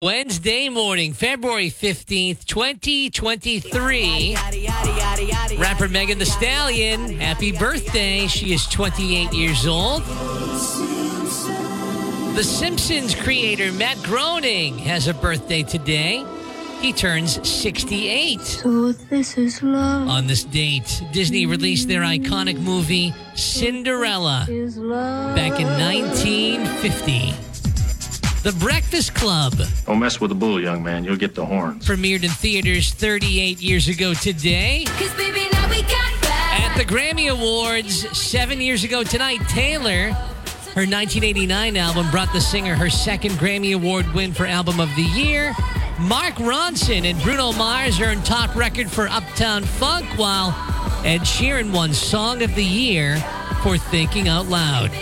Wednesday morning, February 15th, 2023. Rapper Megan Thee Stallion, happy birthday. She is 28 years old. The Simpsons creator Matt Groening has a birthday today. He turns 68. So this is love. On this date, Disney released their iconic movie Cinderella back in 1950. The Breakfast Club. Don't mess with the bull, young man. You'll get the horns. Premiered in theaters 38 years ago today. 'Cause baby, now we got back. At the Grammy Awards 7 years ago tonight, Taylor, her 1989 album brought the singer her second Grammy Award win for Album of the Year. Mark Ronson and Bruno Mars earned top record for Uptown Funk, while Ed Sheeran won Song of the Year for Thinking Out Loud.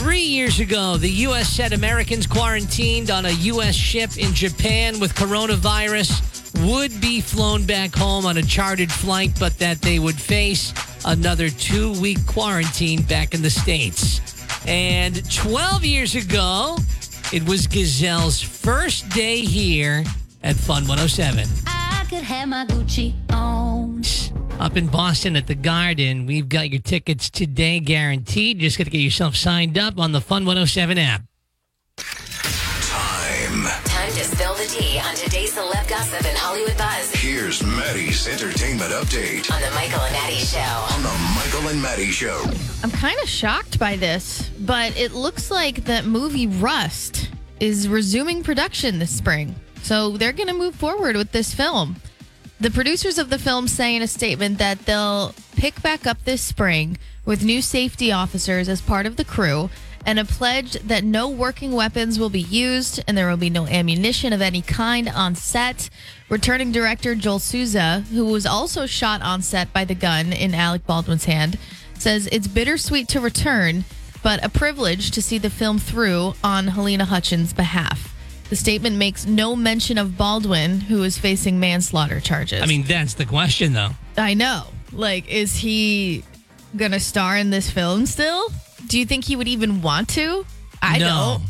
3 years ago, the U.S. said Americans quarantined on a U.S. ship in Japan with coronavirus would be flown back home on a chartered flight, but that they would face another 2-week quarantine back in the States. And 12 years ago, it was Gazelle's first day here at Fun 107. I could have my Gucci on. Up in Boston at the Garden, we've got your tickets today guaranteed. Just got to get yourself signed up on the Fun 107 app. Time to spill the tea on today's celeb gossip and Hollywood buzz. Here's Maddie's entertainment update on the Michael and Maddie Show. I'm kind of shocked by this, but it looks like the movie Rust is resuming production this spring. So they're going to move forward with this film. The producers of the film say in a statement that they'll pick back up this spring with new safety officers as part of the crew and a pledge that no working weapons will be used and there will be no ammunition of any kind on set. Returning director Joel Souza, who was also shot on set by the gun in Alec Baldwin's hand, says it's bittersweet to return, but a privilege to see the film through on Halyna Hutchins' behalf. The statement makes no mention of Baldwin, who is facing manslaughter charges. I mean, that's the question, though. I know. Like, is he going to star in this film still? Do you think he would even want to? I don't.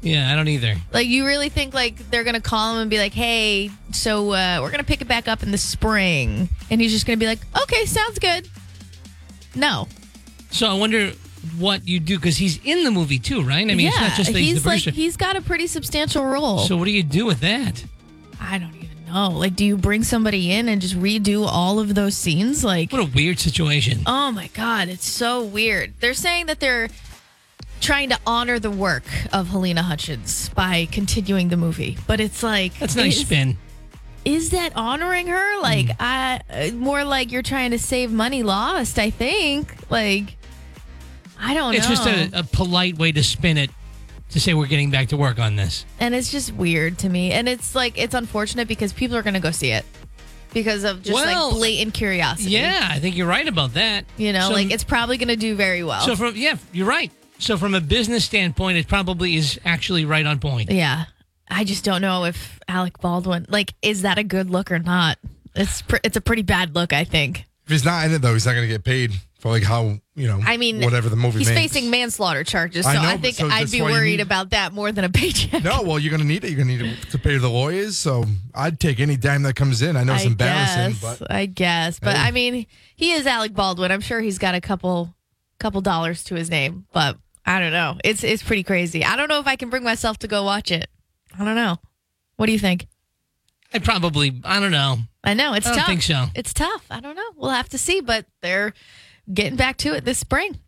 Yeah, I don't either. Like, you really think, like, they're going to call him and be like, hey, so we're going to pick it back up in the spring. And he's just going to be like, okay, sounds good. No. So I wonder what you do, because he's in the movie too, right? I mean, yeah, it's not just that he's the producer. He's got a pretty substantial role. So what do you do with that? I don't even know. Like, do you bring somebody in and just redo all of those scenes? Like, what a weird situation. Oh my God, it's so weird. They're saying that they're trying to honor the work of Halyna Hutchins by continuing the movie, but it's like, that's a nice spin. Is that honoring her? Like, more like you're trying to save money lost, I think. Like, I don't know. It's just a polite way to spin it, to say we're getting back to work on this. And it's just weird to me. And it's like, it's unfortunate because people are going to go see it because of just like blatant curiosity. Yeah, I think you're right about that. You know, so, like, it's probably going to do very well. So from, yeah, you're right. So from a business standpoint, it probably is actually right on point. Yeah. I just don't know if Alec Baldwin, like, is that a good look or not? It's a pretty bad look, I think. If he's not in it, though, he's not going to get paid. For like how, you know, I mean, whatever the movie makes. He's facing manslaughter charges, so I think I'd be worried about that more than a paycheck. No, well, you're going to need it. You're going to need it to pay the lawyers, so I'd take any dime that comes in. I know it's embarrassing, but I guess. But, I mean, he is Alec Baldwin. I'm sure he's got a couple dollars to his name, but I don't know. It's pretty crazy. I don't know if I can bring myself to go watch it. I don't know. What do you think? I don't know. I know, it's tough. I don't think so. It's tough. I don't know. We'll have to see, but they're getting back to it this spring.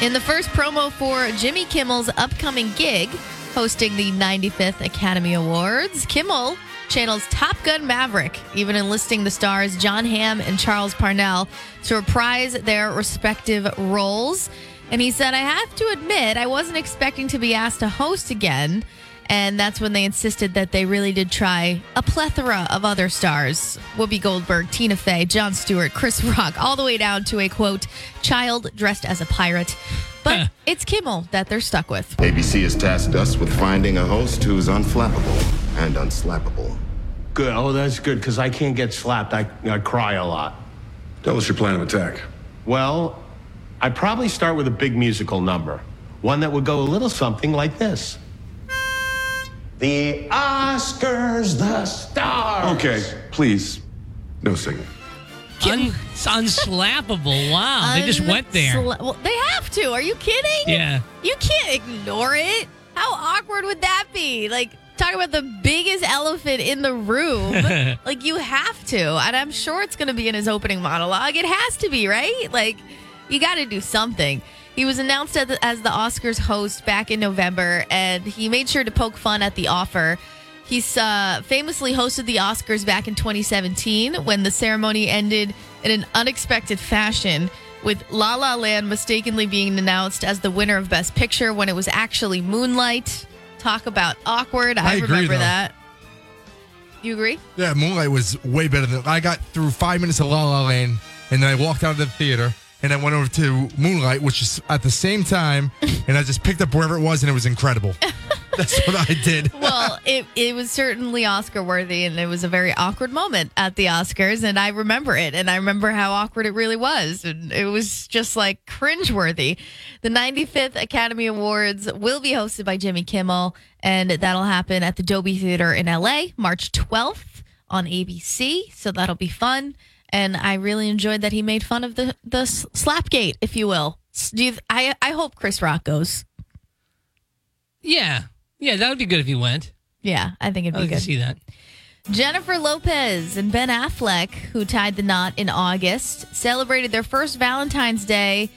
In the first promo for Jimmy Kimmel's upcoming gig, hosting the 95th Academy Awards, Kimmel channels Top Gun Maverick, even enlisting the stars John Hamm and Charles Parnell to reprise their respective roles. And he said, I have to admit, I wasn't expecting to be asked to host again. And that's when they insisted that they really did try a plethora of other stars. Whoopi Goldberg, Tina Fey, Jon Stewart, Chris Rock, all the way down to a, quote, child dressed as a pirate. But it's Kimmel that they're stuck with. ABC has tasked us with finding a host who's unflappable and unslappable. Good. Oh, that's good, because I can't get slapped. I cry a lot. Tell us your plan of attack. Well, I'd probably start with a big musical number. One that would go a little something like this. The Oscars, the stars. Okay, please, no singing. It's unslappable. Wow, they just went there. Well, they have to. Are you kidding? Yeah. You can't ignore it. How awkward would that be? Like, talk about the biggest elephant in the room. Like, you have to. And I'm sure it's going to be in his opening monologue. It has to be, right? Like, you got to do something. He was announced as the Oscars host back in November, and he made sure to poke fun at the offer. He's famously hosted the Oscars back in 2017 when the ceremony ended in an unexpected fashion, with La La Land mistakenly being announced as the winner of Best Picture when it was actually Moonlight. Talk about awkward. I remember that. You agree? Yeah, Moonlight was way better than... I got through 5 minutes of La La Land, and then I walked out of the theater, and I went over to Moonlight, which is at the same time, and I just picked up wherever it was, and it was incredible. That's what I did. Well, it was certainly Oscar-worthy, and it was a very awkward moment at the Oscars, and I remember it, and I remember how awkward it really was. And it was just, like, cringeworthy. The 95th Academy Awards will be hosted by Jimmy Kimmel, and that'll happen at the Dolby Theater in L.A. March 12th on ABC, so that'll be fun. And I really enjoyed that he made fun of the slapgate, if you will. I hope Chris Rock goes. Yeah. Yeah, that would be good if he went. Yeah, I think it'd be good. I see that. Jennifer Lopez and Ben Affleck, who tied the knot in August, celebrated their first Valentine's Day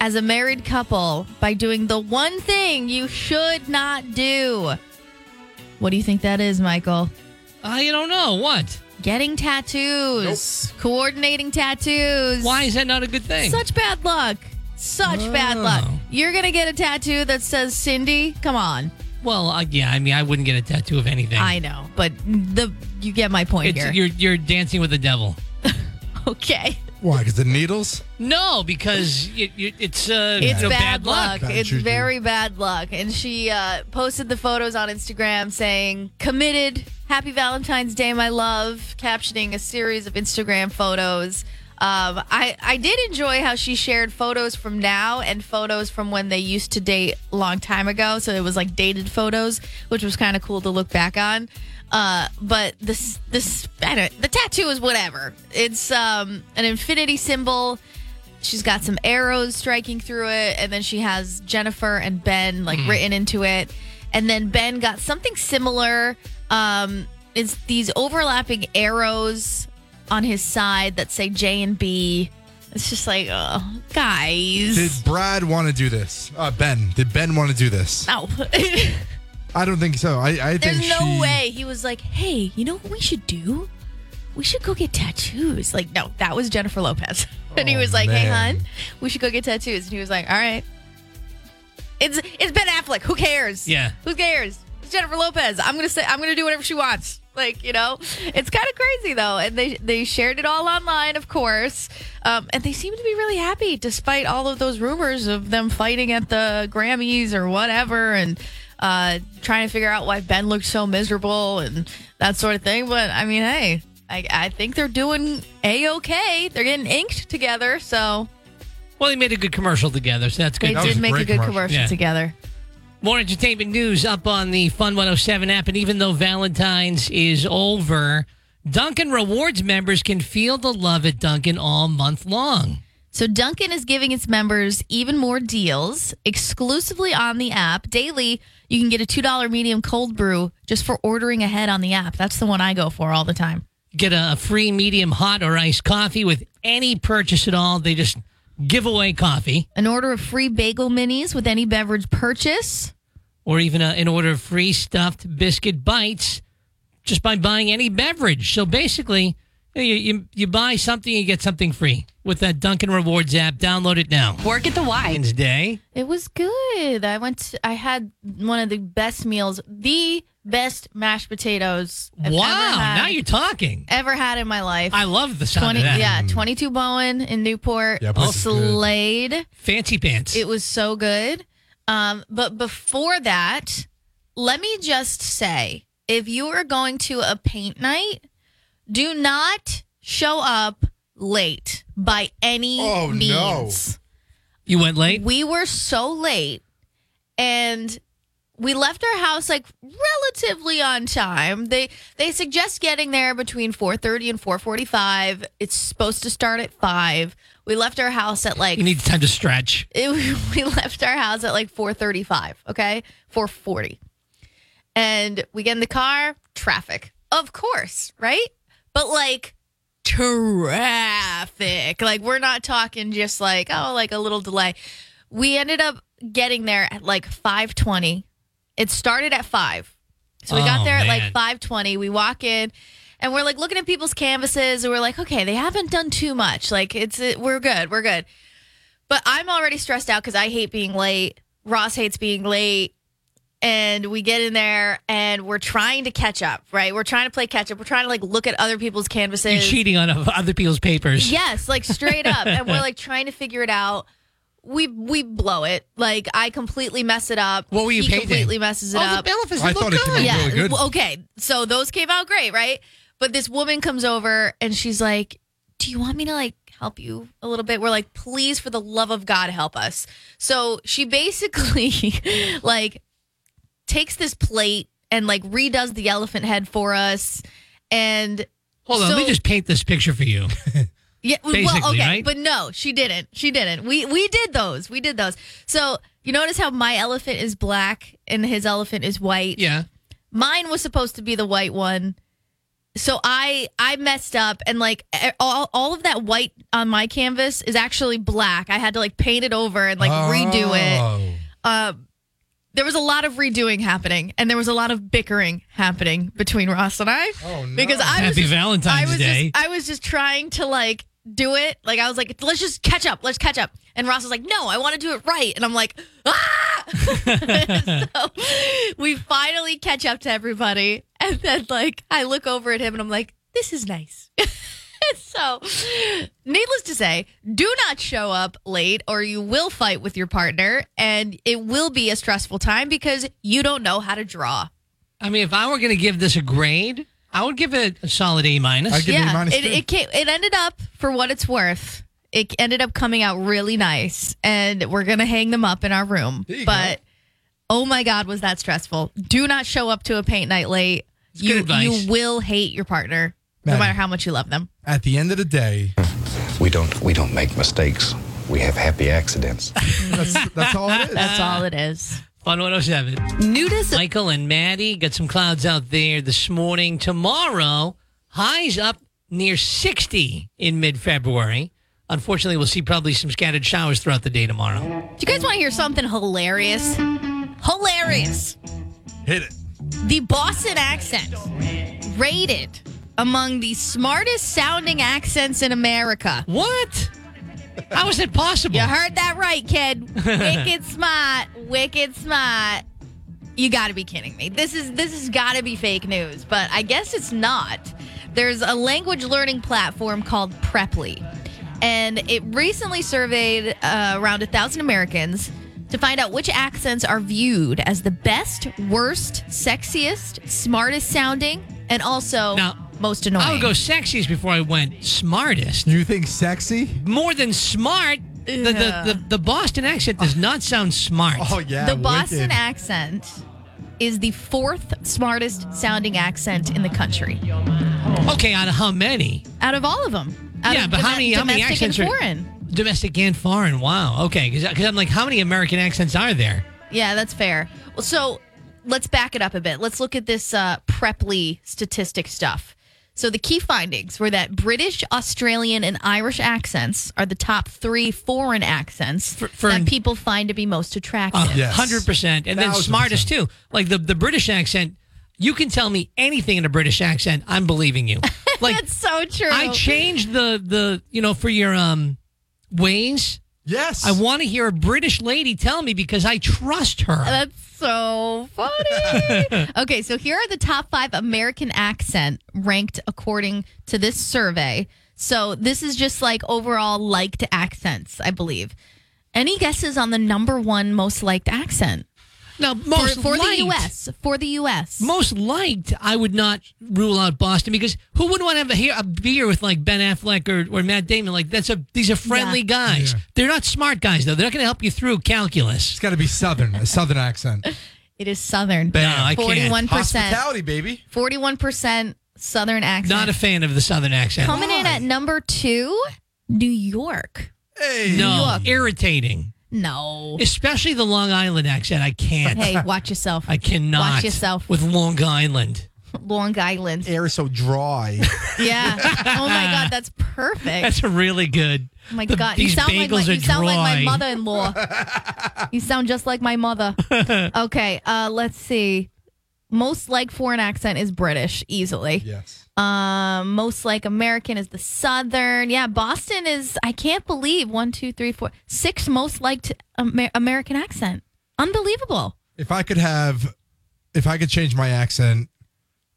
as a married couple by doing the one thing you should not do. What do you think that is, Michael? I don't know. What? Getting tattoos. Nope. Coordinating tattoos. Why is that not a good thing? Such bad luck. Such bad luck. You're going to get a tattoo that says Cindy? Come on. Well, yeah, I mean, I wouldn't get a tattoo of anything. I know, but you get my point here. You're dancing with the devil. Okay. Why? Because the needles? No, because it's bad luck. It's very bad luck. And she posted the photos on Instagram saying, committed, happy Valentine's Day, my love, captioning a series of Instagram photos. I did enjoy how she shared photos from now and photos from when they used to date a long time ago. So it was like dated photos, which was kind of cool to look back on. But the tattoo is whatever. It's an infinity symbol. She's got some arrows striking through it. And then she has Jennifer and Ben written into it. And then Ben got something similar. It's these overlapping arrows on his side that say J and B. It's just like, oh, guys. Did Brad want to do this? Did Ben want to do this? No. I don't think so. There's no way. He was like, hey, you know what we should do? We should go get tattoos. Like, no, that was Jennifer Lopez. And he was like, hey, hon, we should go get tattoos. And he was like, all right. It's Ben Affleck. Who cares? Yeah. Who cares? It's Jennifer Lopez. I'm going to do whatever she wants. Like, you know, it's kind of crazy, though. And they shared it all online, of course. And they seem to be really happy despite all of those rumors of them fighting at the Grammys or whatever and trying to figure out why Ben looked so miserable and that sort of thing. But, I mean, hey, I think they're doing A-OK. They're getting inked together, so. Well, they made a good commercial together, so that's good. They did make a good commercial together. More entertainment news up on the Fun 107 app. And even though Valentine's is over, Dunkin' Rewards members can feel the love at Dunkin' all month long. So Dunkin' is giving its members even more deals exclusively on the app. Daily, you can get a $2 medium cold brew just for ordering ahead on the app. That's the one I go for all the time. Get a free medium hot or iced coffee with any purchase at all. They just... giveaway coffee. An order of free bagel minis with any beverage purchase. Or even an order of free stuffed biscuit bites just by buying any beverage. So basically, you buy something, you get something free with that Dunkin' Rewards app. Download it now. Work at the Y. Wednesday. It was good. I had one of the best meals. The best mashed potatoes I've ever had. Now you're talking. Ever had in my life. I love the sound of that. Yeah, 22 Bowen in Newport. Yeah, slayed. Fancy pants. It was so good. But before that, let me just say, if you are going to a paint night, do not show up late by any means. No. You went late? We were so late, and We left our house like relatively on time. They suggest getting there between 4:30 and 4:45. It's supposed to start at 5. We left our house at like... You need time to stretch. We left our house at like 4:35, okay? 4:40. And we get in the car, traffic. Of course, right? But like traffic. Like we're not talking just like, oh, like a little delay. We ended up getting there at like 5:20. It started at 5. So we got there at like 5:20. We walk in and we're like looking at people's canvases and we're like, okay, they haven't done too much. Like we're good. We're good. But I'm already stressed out because I hate being late. Ross hates being late. And we get in there and we're trying to catch up, right? We're trying to play catch up. We're trying to like look at other people's canvases. You're cheating on other people's papers. Yes, like straight up. And we're like trying to figure it out. We blow it. Like, I completely mess it up. What were you painting? He completely messes it up. The benefits look good. Yeah. Really good. Okay, so those came out great, right? But this woman comes over, and she's like, do you want me to, like, help you a little bit? We're like, please, for the love of God, help us. So she basically, like, takes this plate and, like, redoes the elephant head for us. And hold on, let me just paint this picture for you. Yeah, well, okay, right? But no, she didn't. She didn't. We did those. We did those. So you notice how my elephant is black and his elephant is white? Yeah. Mine was supposed to be the white one. So I messed up, and like all of that white on my canvas is actually black. I had to like paint it over and like redo it. There was a lot of redoing happening, and there was a lot of bickering happening between Ross and I. Oh, no. Because Happy Valentine's Day. I was just trying to like do it. Like, I was like, let's just catch up. Let's catch up. And Ross was like, no, I want to do it right. And I'm like, ah! So we finally catch up to everybody. And then, like, I look over at him and I'm like, this is nice. So, needless to say, do not show up late or you will fight with your partner, and it will be a stressful time because you don't know how to draw. I mean, if I were going to give this a grade, I would give it a solid A-. I'd give it A-. It ended up, for what it's worth, it ended up coming out really nice, and we're going to hang them up in our room. But, oh my God, was that stressful. Do not show up to a paint night late. You will hate your partner. No matter how much you love them. At the end of the day, we don't make mistakes. We have happy accidents. That's all it is. That's all it is. Fun 107. Michael and Maddie, got some clouds out there this morning. Tomorrow, highs up near 60 in mid-February. Unfortunately, we'll see probably some scattered showers throughout the day tomorrow. Do you guys want to hear something hilarious? Hilarious. Hit it. The Boston accent rated among the smartest sounding accents in America. What? How is it possible? You heard that right, kid. Wicked smart. Wicked smart. You got to be kidding me. This has got to be fake news, but I guess it's not. There's a language learning platform called Preply, and it recently surveyed around 1,000 Americans to find out which accents are viewed as the best, worst, sexiest, smartest sounding, and also... most annoying. I would go sexiest before I went smartest. You think sexy? More than smart. Yeah. The Boston accent does not sound smart. Oh, yeah. The Boston accent is the 4th smartest sounding accent in the country. Okay, out of how many? Out of all of them. Out of how many accents and foreign? Domestic and foreign. Wow. Okay, because I'm like, how many American accents are there? Yeah, that's fair. Well, so let's back it up a bit. Let's look at this Preply statistic stuff. So the key findings were that British, Australian, and Irish accents are the top 3 foreign accents that people find to be most attractive. 100%. And then smartest, too. Like the British accent, you can tell me anything in a British accent, I'm believing you. Like, that's so true. I changed the for your ways. Yes. I want to hear a British lady tell me because I trust her. That's so funny. Okay, so here are the top 5 American accent ranked according to this survey. So this is just like overall liked accents, I believe. Any guesses on the number 1 most liked accent? Now, most for liked. For the U.S. Most liked, I would not rule out Boston because who wouldn't want to have a beer with like Ben Affleck or Matt Damon? Like these are friendly guys. Yeah. They're not smart guys though. They're not going to help you through calculus. It's got to be Southern, a Southern accent. It is Southern. No, I can't. 41%. Hospitality, baby. 41% Southern accent. Not a fan of the Southern accent. Coming in at number 2, New York. Hey. No, irritating. No. Especially the Long Island accent. I can't. Hey, watch yourself. I cannot. Watch yourself. With Long Island. Long Island. Air is so dry. Yeah. Oh, my God. That's perfect. That's really good. Oh, my God. These bagels are dry. You sound like my mother-in-law. You sound just like my mother. Okay. Let's see. Most like foreign accent is British, easily. Yes. Most like American is the Southern. Yeah, Boston is, I can't believe, 6 most liked American accent. Unbelievable. If I could change my accent,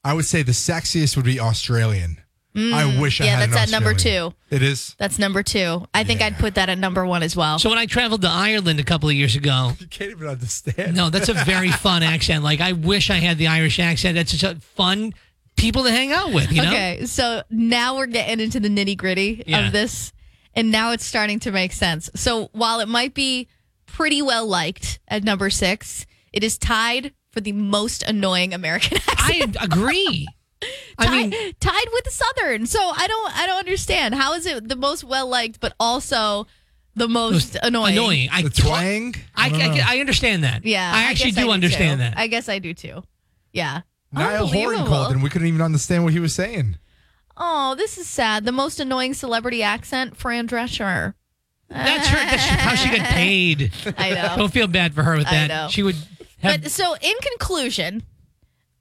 I would say the sexiest would be Australian. I wish I had an Australian. Yeah, that's at number 2. It is? That's number 2. I think I'd put that at number 1 as well. So when I traveled to Ireland a couple of years ago. You can't even understand. No, that's a very fun accent. Like, I wish I had the Irish accent. That's such a fun people to hang out with, you know? Okay, so now we're getting into the nitty-gritty of this, and now it's starting to make sense. So while it might be pretty well liked at number 6, it is tied for the most annoying American accent. I agree. Tied with the Southern. So I don't understand. How is it the most well-liked, but also the most annoying? Annoying. The twang? I understand that. Yeah. I actually do understand that. I guess I do, too. Yeah. Niall Horan called and we couldn't even understand what he was saying. Oh, this is sad. The most annoying celebrity accent, Fran Drescher. That's how she got paid. I know. Don't feel bad for her with that. I know. She would have... But, so, in conclusion,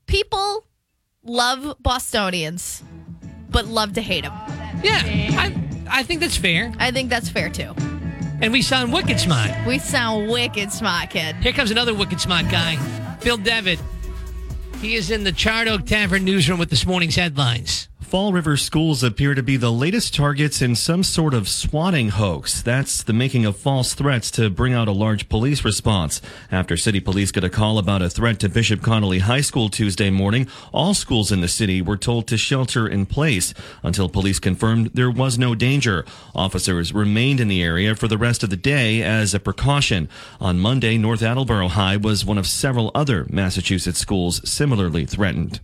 people love Bostonians, but love to hate them. Yeah, I think that's fair. I think that's fair, too. And we sound wicked smart. We sound wicked smart, kid. Here comes another wicked smart guy, Phil Devitt. He is in the Charred Oak Tavern newsroom with this morning's headlines. Fall River schools appear to be the latest targets in some sort of swatting hoax. That's the making of false threats to bring out a large police response. After city police got a call about a threat to Bishop Connolly High School Tuesday morning, all schools in the city were told to shelter in place until police confirmed there was no danger. Officers remained in the area for the rest of the day as a precaution. On Monday, North Attleboro High was one of several other Massachusetts schools similarly threatened.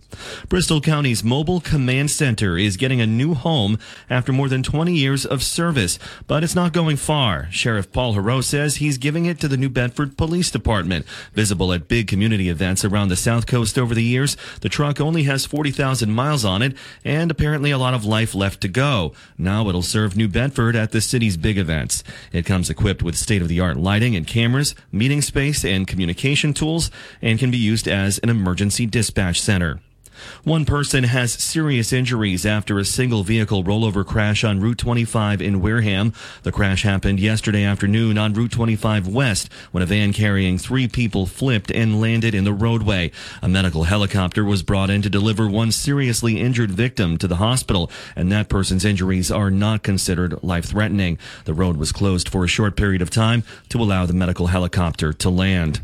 Bristol County's Mobile Command Center is getting a new home after more than 20 years of service, but it's not going far. Sheriff Paul Hero says he's giving it to the New Bedford Police Department. Visible at big community events around the South Coast over the years, the truck only has 40,000 miles on it and apparently a lot of life left to go. Now it'll serve New Bedford at the city's big events. It comes equipped with state-of-the-art lighting and cameras, meeting space and communication tools, and can be used as an emergency dispatch center. One person has serious injuries after a single vehicle rollover crash on Route 25 in Wareham. The crash happened yesterday afternoon on Route 25 West when a van carrying 3 people flipped and landed in the roadway. A medical helicopter was brought in to deliver one seriously injured victim to the hospital, and that person's injuries are not considered life-threatening. The road was closed for a short period of time to allow the medical helicopter to land.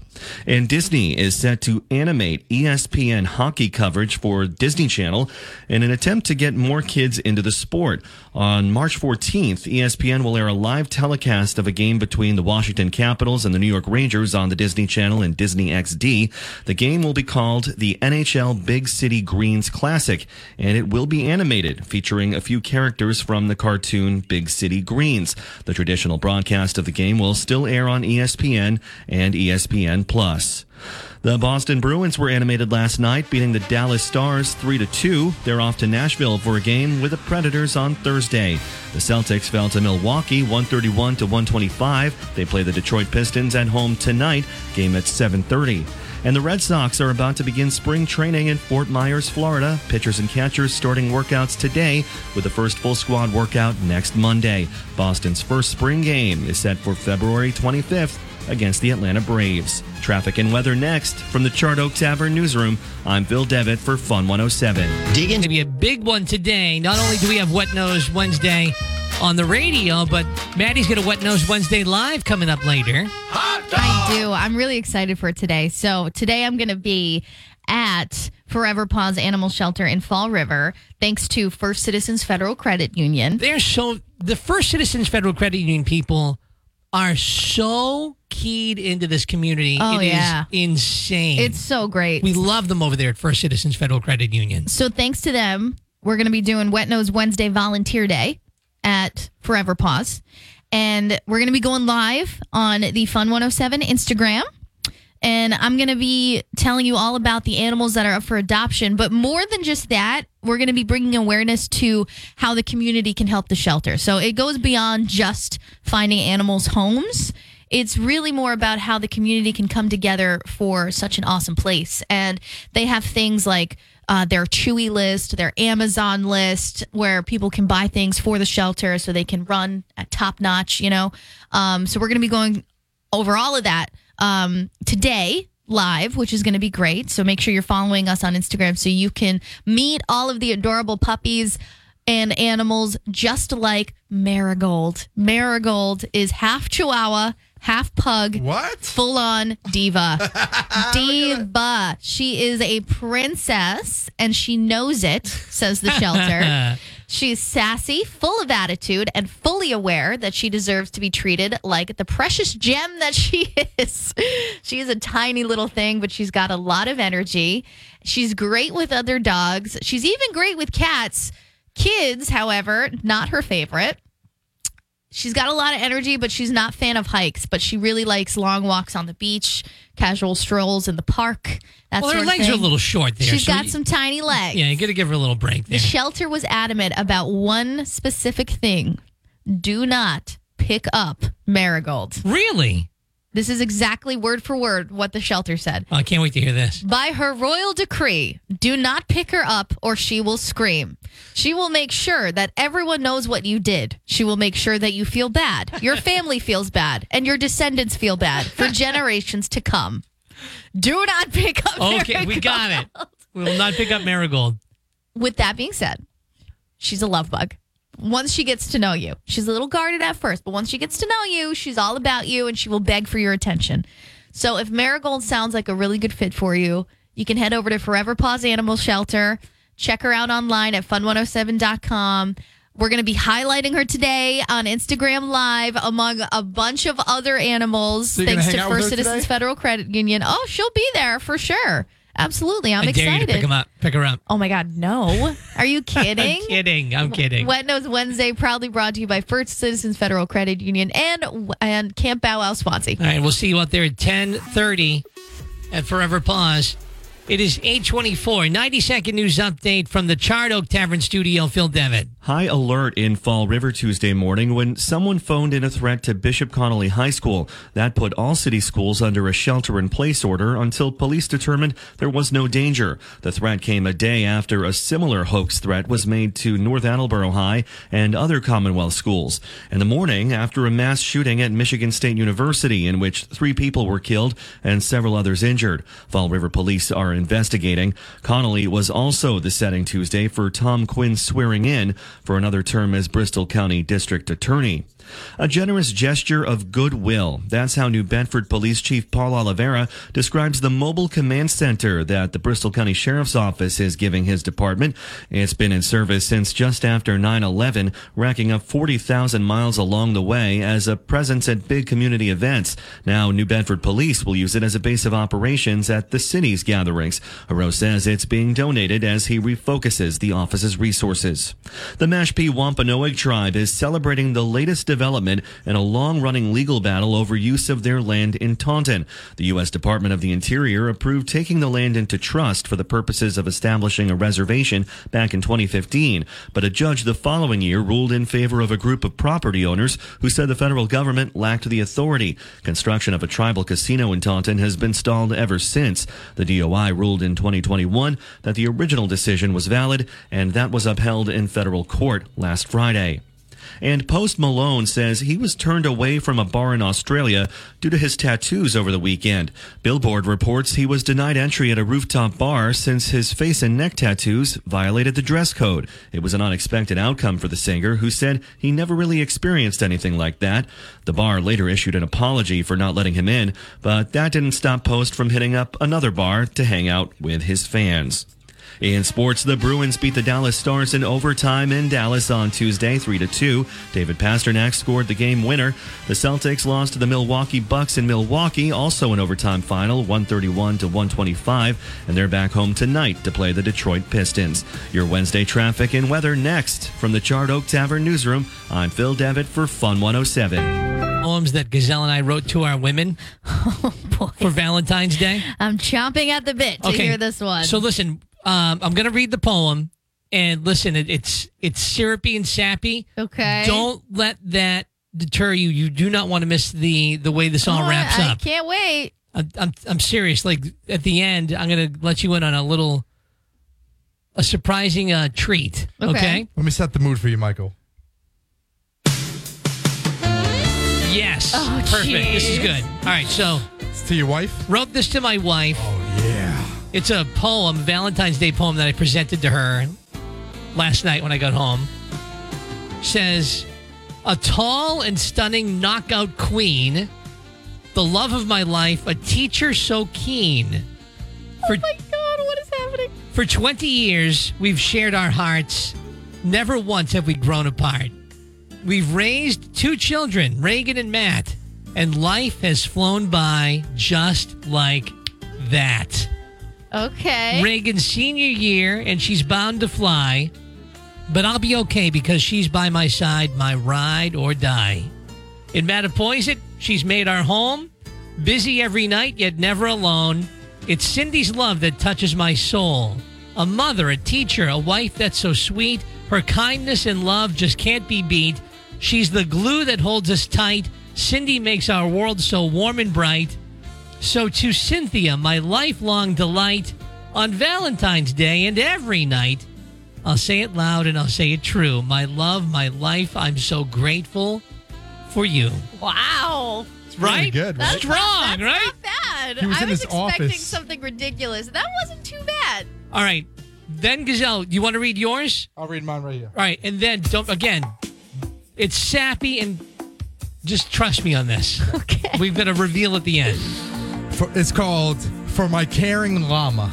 And Disney is set to animate ESPN hockey coverage for Disney Channel in an attempt to get more kids into the sport. On March 14th, ESPN will air a live telecast of a game between the Washington Capitals and the New York Rangers on the Disney Channel and Disney XD. The game will be called the NHL Big City Greens Classic, and it will be animated, featuring a few characters from the cartoon Big City Greens. The traditional broadcast of the game will still air on ESPN and ESPN Plus. The Boston Bruins were animated last night, beating the Dallas Stars 3-2. They're off to Nashville for a game with the Predators on Thursday. The Celtics fell to Milwaukee 131-125. They play the Detroit Pistons at home tonight, game at 7:30. And the Red Sox are about to begin spring training in Fort Myers, Florida. Pitchers and catchers starting workouts today with the first full squad workout next Monday. Boston's first spring game is set for February 25th against the Atlanta Braves. Traffic and weather next from the Charred Oak Tavern newsroom. I'm Phil Devitt for Fun 107. Dig in. It's going to be a big one today. Not only do we have Wet Nose Wednesday on the radio, but Maddie's got a Wet Nose Wednesday live coming up later. I do. I'm really excited for today. So today I'm going to be at Forever Paws Animal Shelter in Fall River, thanks to First Citizens Federal Credit Union. The First Citizens Federal Credit Union people are so keyed into this community. Oh, it is insane. It's so great. We love them over there at First Citizens Federal Credit Union. So thanks to them, we're going to be doing Wet Nose Wednesday Volunteer Day at Forever Paws. And we're going to be going live on the Fun 107 Instagram. And I'm going to be telling you all about the animals that are up for adoption. But more than just that, we're going to be bringing awareness to how the community can help the shelter. So it goes beyond just finding animals homes. It's really more about how the community can come together for such an awesome place. And they have things like their Chewy list, their Amazon list, where people can buy things for the shelter so they can run at top notch, you know. So we're going to be going over all of that today live, which is going to be great. So make sure you're following us on Instagram so you can meet all of the adorable puppies and animals just like Marigold. Marigold is half Chihuahua, half pug. What? Full on diva. Diva. She is a princess and she knows it, says the shelter. She's sassy, full of attitude, and fully aware that she deserves to be treated like the precious gem that she is. She is a tiny little thing, but she's got a lot of energy. She's great with other dogs. She's even great with cats. Kids, however, not her favorite. She's got a lot of energy, but she's not a fan of hikes. But she really likes long walks on the beach, casual strolls in the park. Her legs are a little short there. She's got some tiny legs. Yeah, you got to give her a little break there. The shelter was adamant about one specific thing. Do not pick up Marigold. Really? This is exactly word for word what the shelter said. Oh, I can't wait to hear this. By her royal decree, do not pick her up or she will scream. She will make sure that everyone knows what you did. She will make sure that you feel bad, your family feels bad, and your descendants feel bad for generations to come. Do not pick up Marigold. Okay, we got it. We will not pick up Marigold. With that being said, she's a love bug. Once she gets to know you, she's a little guarded at first, but once she gets to know you, she's all about you and she will beg for your attention. So if Marigold sounds like a really good fit for you, you can head over to Forever Paws Animal Shelter. Check her out online at fun107.com. We're going to be highlighting her today on Instagram Live among a bunch of other animals. So thanks to First Citizens Federal Credit Union. Oh, she'll be there for sure. Absolutely. I'm excited. I dare you to pick her up. Oh, my God. No. Are you kidding? I'm kidding. I'm kidding. Wet Nose Wednesday, proudly brought to you by First Citizens Federal Credit Union and Camp Bow Wow Swansea. All right. We'll see you out there at 10:30 at Forever Paws. It is 8:24, 90-second news update from the Charred Oak Tavern studio, Phil Devitt. High alert in Fall River Tuesday morning when someone phoned in a threat to Bishop Connolly High School. That put all city schools under a shelter-in-place order until police determined there was no danger. The threat came a day after a similar hoax threat was made to North Attleboro High and other Commonwealth schools. In the morning, after a mass shooting at Michigan State University in which 3 people were killed and several others injured, Fall River police are investigating. Connolly was also the setting Tuesday for Tom Quinn's swearing in for another term as Bristol County District Attorney. A generous gesture of goodwill. That's how New Bedford Police Chief Paul Oliveira describes the mobile command center that the Bristol County Sheriff's Office is giving his department. It's been in service since just after 9/11, racking up 40,000 miles along the way as a presence at big community events. Now New Bedford Police will use it as a base of operations at the city's gatherings. Haro says it's being donated as he refocuses the office's resources. The Mashpee Wampanoag Tribe is celebrating the latest development in a long-running legal battle over use of their land in Taunton. The U.S. Department of the Interior approved taking the land into trust for the purposes of establishing a reservation back in 2015, but a judge the following year ruled in favor of a group of property owners who said the federal government lacked the authority. Construction of a tribal casino in Taunton has been stalled ever since. The DOI ruled in 2021 that the original decision was valid, and that was upheld in federal court last Friday. And Post Malone says he was turned away from a bar in Australia due to his tattoos over the weekend. Billboard reports he was denied entry at a rooftop bar since his face and neck tattoos violated the dress code. It was an unexpected outcome for the singer, who said he never really experienced anything like that. The bar later issued an apology for not letting him in, but that didn't stop Post from hitting up another bar to hang out with his fans. In sports, the Bruins beat the Dallas Stars in overtime in Dallas on Tuesday, 3-2. David Pasternak scored the game winner. The Celtics lost to the Milwaukee Bucks in Milwaukee, also an overtime final, 131-125, and they're back home tonight to play the Detroit Pistons. Your Wednesday traffic and weather next. From the Charred Oak Tavern newsroom, I'm Phil Devitt for Fun 107. Poems that Gazelle and I wrote to our women for Valentine's Day. I'm chomping at the bit to hear this one. So listen, I'm going to read the poem, and listen, it's syrupy and sappy. Okay. Don't let that deter you. You do not want to miss the way this all wraps up. I can't wait. I'm serious. Like, at the end, I'm going to let you in on a surprising treat. Okay? Let me set the mood for you, Michael. Yes. Oh, perfect. Geez. This is good. All right, so. It's to your wife? Wrote this to my wife. Oh, yeah. It's a poem, Valentine's Day poem, that I presented to her last night when I got home. Says, a tall and stunning knockout queen, the love of my life, a teacher so keen. Oh, my God, what is happening? For 20 years, we've shared our hearts. Never once have we grown apart. We've raised two children, Reagan and Matt, and life has flown by just like that. Okay. Reagan's senior year, and she's bound to fly, but I'll be okay because she's by my side, my ride or die. In Mattapoisett, she's made our home, busy every night, yet never alone. It's Cindy's love that touches my soul. A mother, a teacher, a wife that's so sweet. Her kindness and love just can't be beat. She's the glue that holds us tight. Cindy makes our world so warm and bright. So to Cynthia, my lifelong delight, on Valentine's Day and every night, I'll say it loud and I'll say it true. My love, my life, I'm so grateful for you. Wow. Right? Really good. Right? Strong, that's right? Not bad. I was expecting something ridiculous. That wasn't too bad. All right. Then, Gazelle, you want to read yours? I'll read mine right here. All right, and then, it's sappy, and just trust me on this. Okay. We've got a reveal at the end. It's called For My Caring Llama,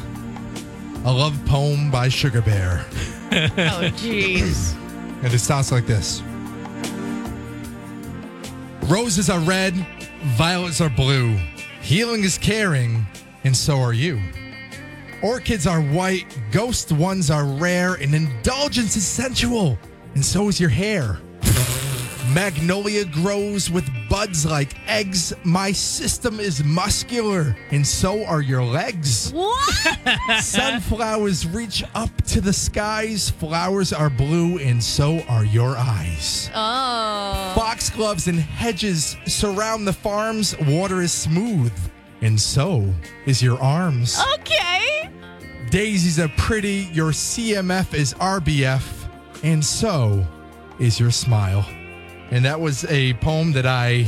a love poem by Sugar Bear. Oh, jeez. And it starts like this. Roses are red, violets are blue. Healing is caring, and so are you. Orchids are white, ghost ones are rare, and indulgence is sensual, and so is your hair. Magnolia grows with buds like eggs. My system is muscular, and so are your legs. What? Sunflowers reach up to the skies. Flowers are blue, and so are your eyes. Oh. Foxgloves and hedges surround the farms. Water is smooth, and so is your arms. Okay. Daisies are pretty. Your CMF is RBF. And so is your smile. And that was a poem that I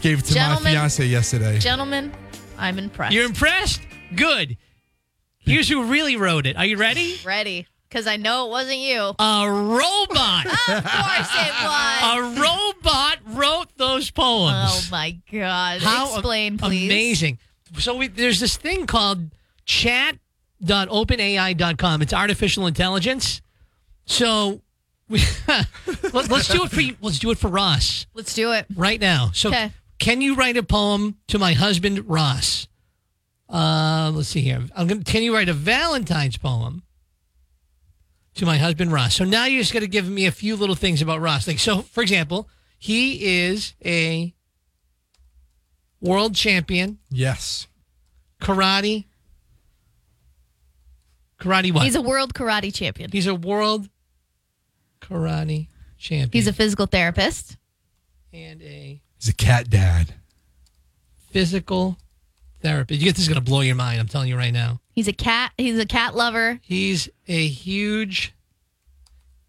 gave to my fiance yesterday. Gentlemen, I'm impressed. You're impressed? Good. Here's who really wrote it. Are you ready? Ready. Because I know it wasn't you. A robot. Of course it was. A robot wrote those poems. Oh, my God. Explain, please. Amazing. So there's this thing called chat.openai.com. It's artificial intelligence. So let's do it for you. Let's do it for Ross. Let's do it. Right now. So Can you write a poem to my husband, Ross? Let's see here. Can you write a Valentine's poem? To my husband, Ross. So now you're just going to give me a few little things about Ross. Like, so, for example, he is a world champion. Yes. Karate. Karate what? He's a world karate champion. He's a world karate champion. He's a physical therapist. And he's a cat dad. Physical therapist. You get this is going to blow your mind. I'm telling you right now. He's a cat lover. He's a huge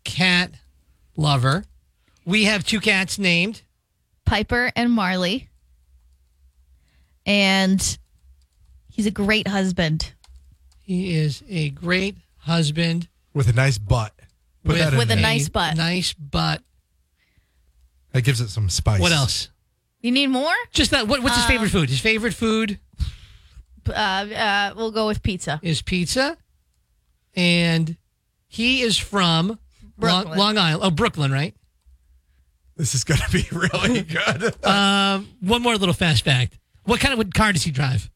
cat lover. We have two cats named Piper and Marley. And he's a great husband. He is a great husband. With a nice butt. Nice butt. Nice butt. That gives it some spice. What else? You need more? Just that. What's his favorite food? His favorite food? We'll go with pizza. Is pizza. and he is from Long Island. Oh, Brooklyn, right? This is going to be really good. One more little fast fact. What kind of car does he drive?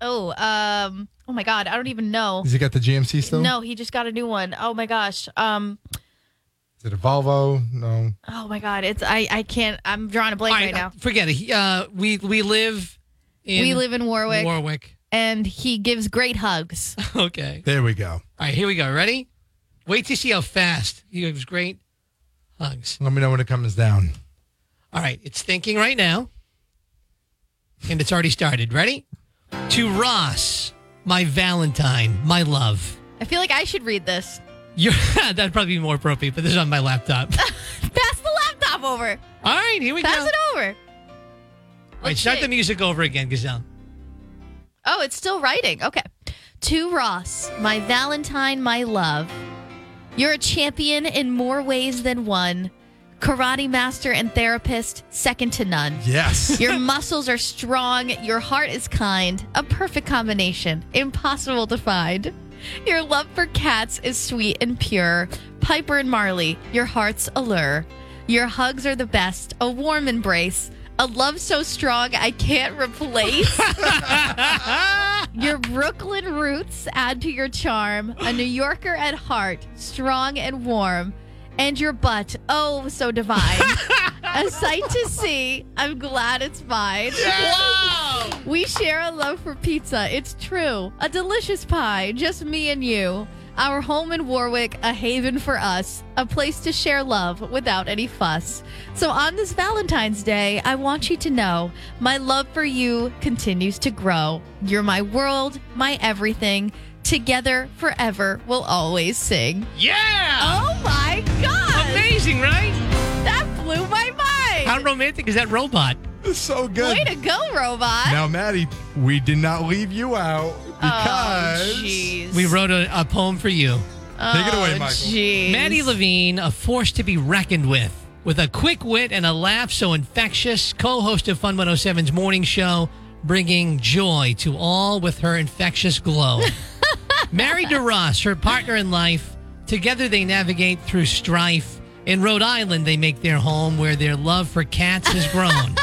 Oh, oh my God, I don't even know. Has he got the GMC still? No, he just got a new one. Oh my gosh. Is it a Volvo? No. Oh my God, it's I can't. I'm drawing a blank right now. Forget it. We live in Warwick. And he gives great hugs. Okay. There we go. All right, here we go. Ready? Wait to see how fast he gives great hugs. Let me know when it comes down. All right, it's thinking right now. And it's already started. Ready? To Ross, my Valentine, my love. I feel like I should read this. That'd probably be more appropriate, but this is on my laptop. Pass the laptop over. All right, here we go. Pass it over. All right, start the music over again, Gazelle. Oh, it's still writing. Okay. To Ross, my Valentine, my love. You're a champion in more ways than one. Karate master and therapist, second to none. Yes. Your muscles are strong. Your heart is kind. A perfect combination. Impossible to find. Your love for cats is sweet and pure. Piper and Marley, your heart's allure. Your hugs are the best. A warm embrace. A love so strong I can't replace. Your Brooklyn roots add to your charm. A New Yorker at heart, strong and warm. And your butt, oh, so divine. A sight to see. I'm glad it's mine. Wow. We share a love for pizza. It's true. A delicious pie, just me and you. Our home in Warwick, a haven for us, a place to share love without any fuss. So on this Valentine's Day, I want you to know my love for you continues to grow. You're my world, my everything. Together forever, we'll always sing. Yeah! Oh my God! Amazing, right? That blew my mind. How romantic is that robot? It's so good. Way to go, robot. Now, Maddie, we did not leave you out. Because we wrote a poem for you. Oh, take it away, Michael. Geez. Maddie Levine, a force to be reckoned with a quick wit and a laugh so infectious, co-host of Fun 107's morning show, bringing joy to all with her infectious glow. Married to Ross, her partner in life, together they navigate through strife. In Rhode Island, they make their home where their love for cats has grown.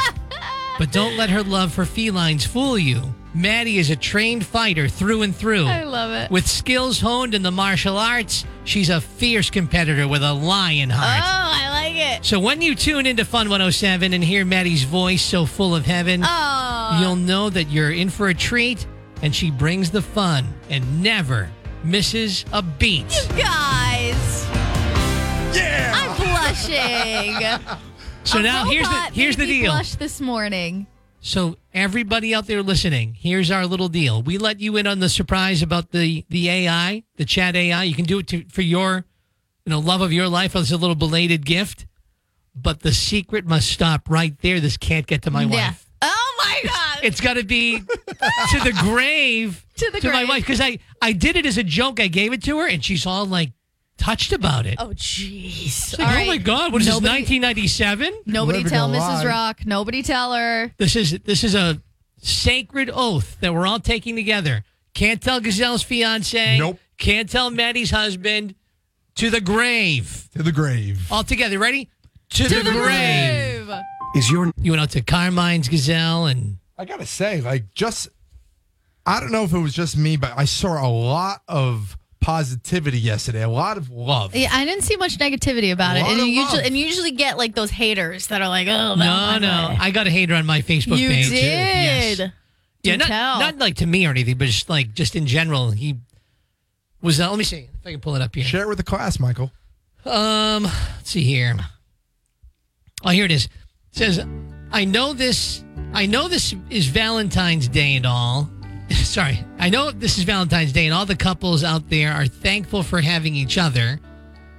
But don't let her love for felines fool you. Maddie is a trained fighter through and through. I love it. With skills honed in the martial arts, she's a fierce competitor with a lion heart. Oh, I like it. So when you tune into Fun 107 and hear Maddie's voice so full of heaven, you'll know that you're in for a treat, and she brings the fun and never misses a beat. You guys. Yeah. I'm blushing. So now here's the deal. I blushed this morning. So everybody out there listening, here's our little deal. We let you in on the surprise about the AI, the chat AI. You can do it for your love of your life as a little belated gift. But the secret must stop right there. This can't get to my wife. Oh, my God. It's got to be to the grave to my wife. Because I did it as a joke. I gave it to her, and she's all like, touched about it. Oh, jeez. Like, right. Oh, my God. What is this, 1997? Nobody tell Mrs. Rock. Nobody tell her. This is a sacred oath that we're all taking together. Can't tell Gazelle's fiance. Nope. Can't tell Maddie's husband. To the grave. To the grave. All together. Ready? To the grave. You went out to Carmine's, Gazelle, and... I got to say, I don't know if it was just me, but I saw a lot of... positivity yesterday, a lot of love. Yeah, I didn't see much negativity about it. And you usually get like those haters that are like, oh no. I got a hater on my Facebook page. You did? Yes. Yeah, not like to me or anything, but just like in general. He was. Let me see if I can pull it up here. Share it with the class, Michael. Let's see here. Oh, here it is. It says, I know this is Valentine's Day and all. Sorry. I know this is Valentine's Day and all the couples out there are thankful for having each other,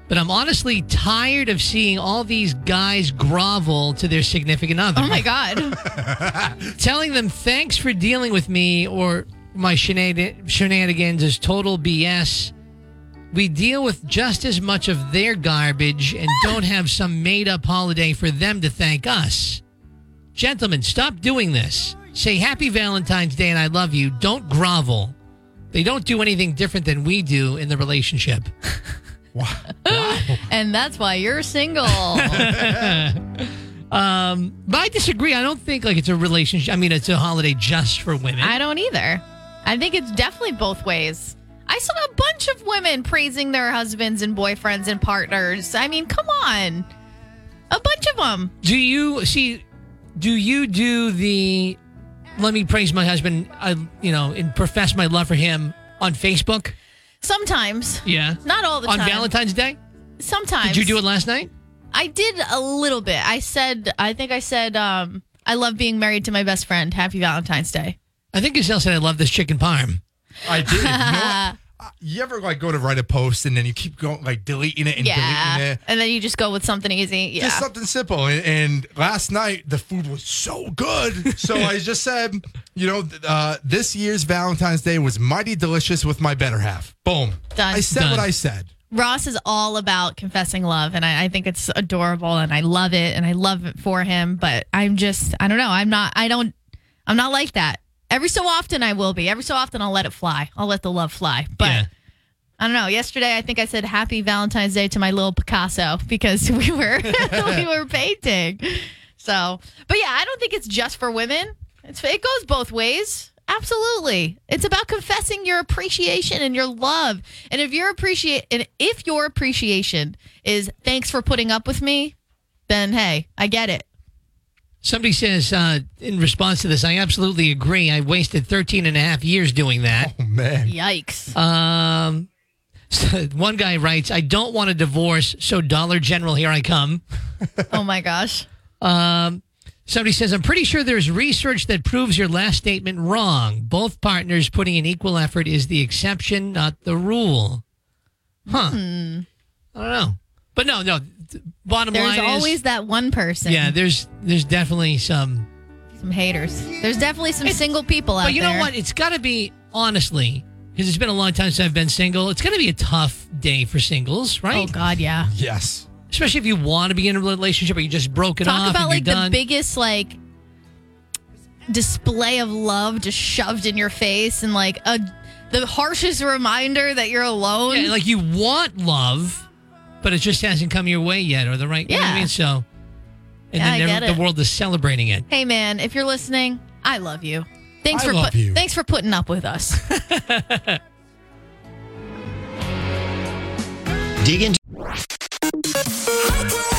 but I'm honestly tired of seeing all these guys grovel to their significant other. Oh, my God. Telling them thanks for dealing with me or my shenanigans is total BS. We deal with just as much of their garbage and don't have some made-up holiday for them to thank us. Gentlemen, stop doing this. Say happy Valentine's Day and I love you. Don't grovel. They don't do anything different than we do in the relationship. Wow. And that's why you're single. But I disagree. I don't think like it's a relationship. I mean, it's a holiday just for women. I don't either. I think it's definitely both ways. I saw a bunch of women praising their husbands and boyfriends and partners. I mean, come on. A bunch of them. Do you do the let me praise my husband, and profess my love for him on Facebook? Sometimes. Yeah. Not all the time. On Valentine's Day? Sometimes. Did you do it last night? I did a little bit. I think I said, I love being married to my best friend. Happy Valentine's Day. I think Gazelle said, I love this chicken parm. I did. You ever like go to write a post and then you keep going like deleting it and deleting it, and then you just go with something easy, just something simple. And last night the food was so good, so I just said, this year's Valentine's Day was mighty delicious with my better half. Boom, done. I said what I said. Ross is all about confessing love, and I think it's adorable, and I love it, and I love it for him. But I'm just, I don't know. I'm not like that. Every so often I will be. Every so often I'll let it fly. I'll let the love fly. But I don't know. Yesterday I think I said Happy Valentine's Day to my little Picasso because we were we were painting. So, but yeah, I don't think it's just for women. It goes both ways. Absolutely. It's about confessing your appreciation and your love. And if your appreciation is thanks for putting up with me, then hey, I get it. Somebody says, in response to this, I absolutely agree. I wasted 13 and a half years doing that. Oh, man. Yikes. So one guy writes, I don't want a divorce, so Dollar General, here I come. Oh, my gosh. Somebody says, I'm pretty sure there's research that proves your last statement wrong. Both partners putting in equal effort is the exception, not the rule. Huh. Hmm. I don't know. But no. Bottom line is... There's always that one person. Yeah, there's definitely some... Some haters. There's definitely some single people out there. But you know what? It's got to be, honestly, because it's been a long time since I've been single, it's got to be a tough day for singles, right? Oh, God, yeah. Yes. Especially if you want to be in a relationship or you just broke it off. Talk about, like, the biggest, like... display of love just shoved in your face and, like, the harshest reminder that you're alone. Yeah, like, you want love... But it just hasn't come your way yet, or the right. You know what I mean? So, and then the world is celebrating it. Hey, man, if you're listening, I love you. Thanks for putting up with us. Dig into.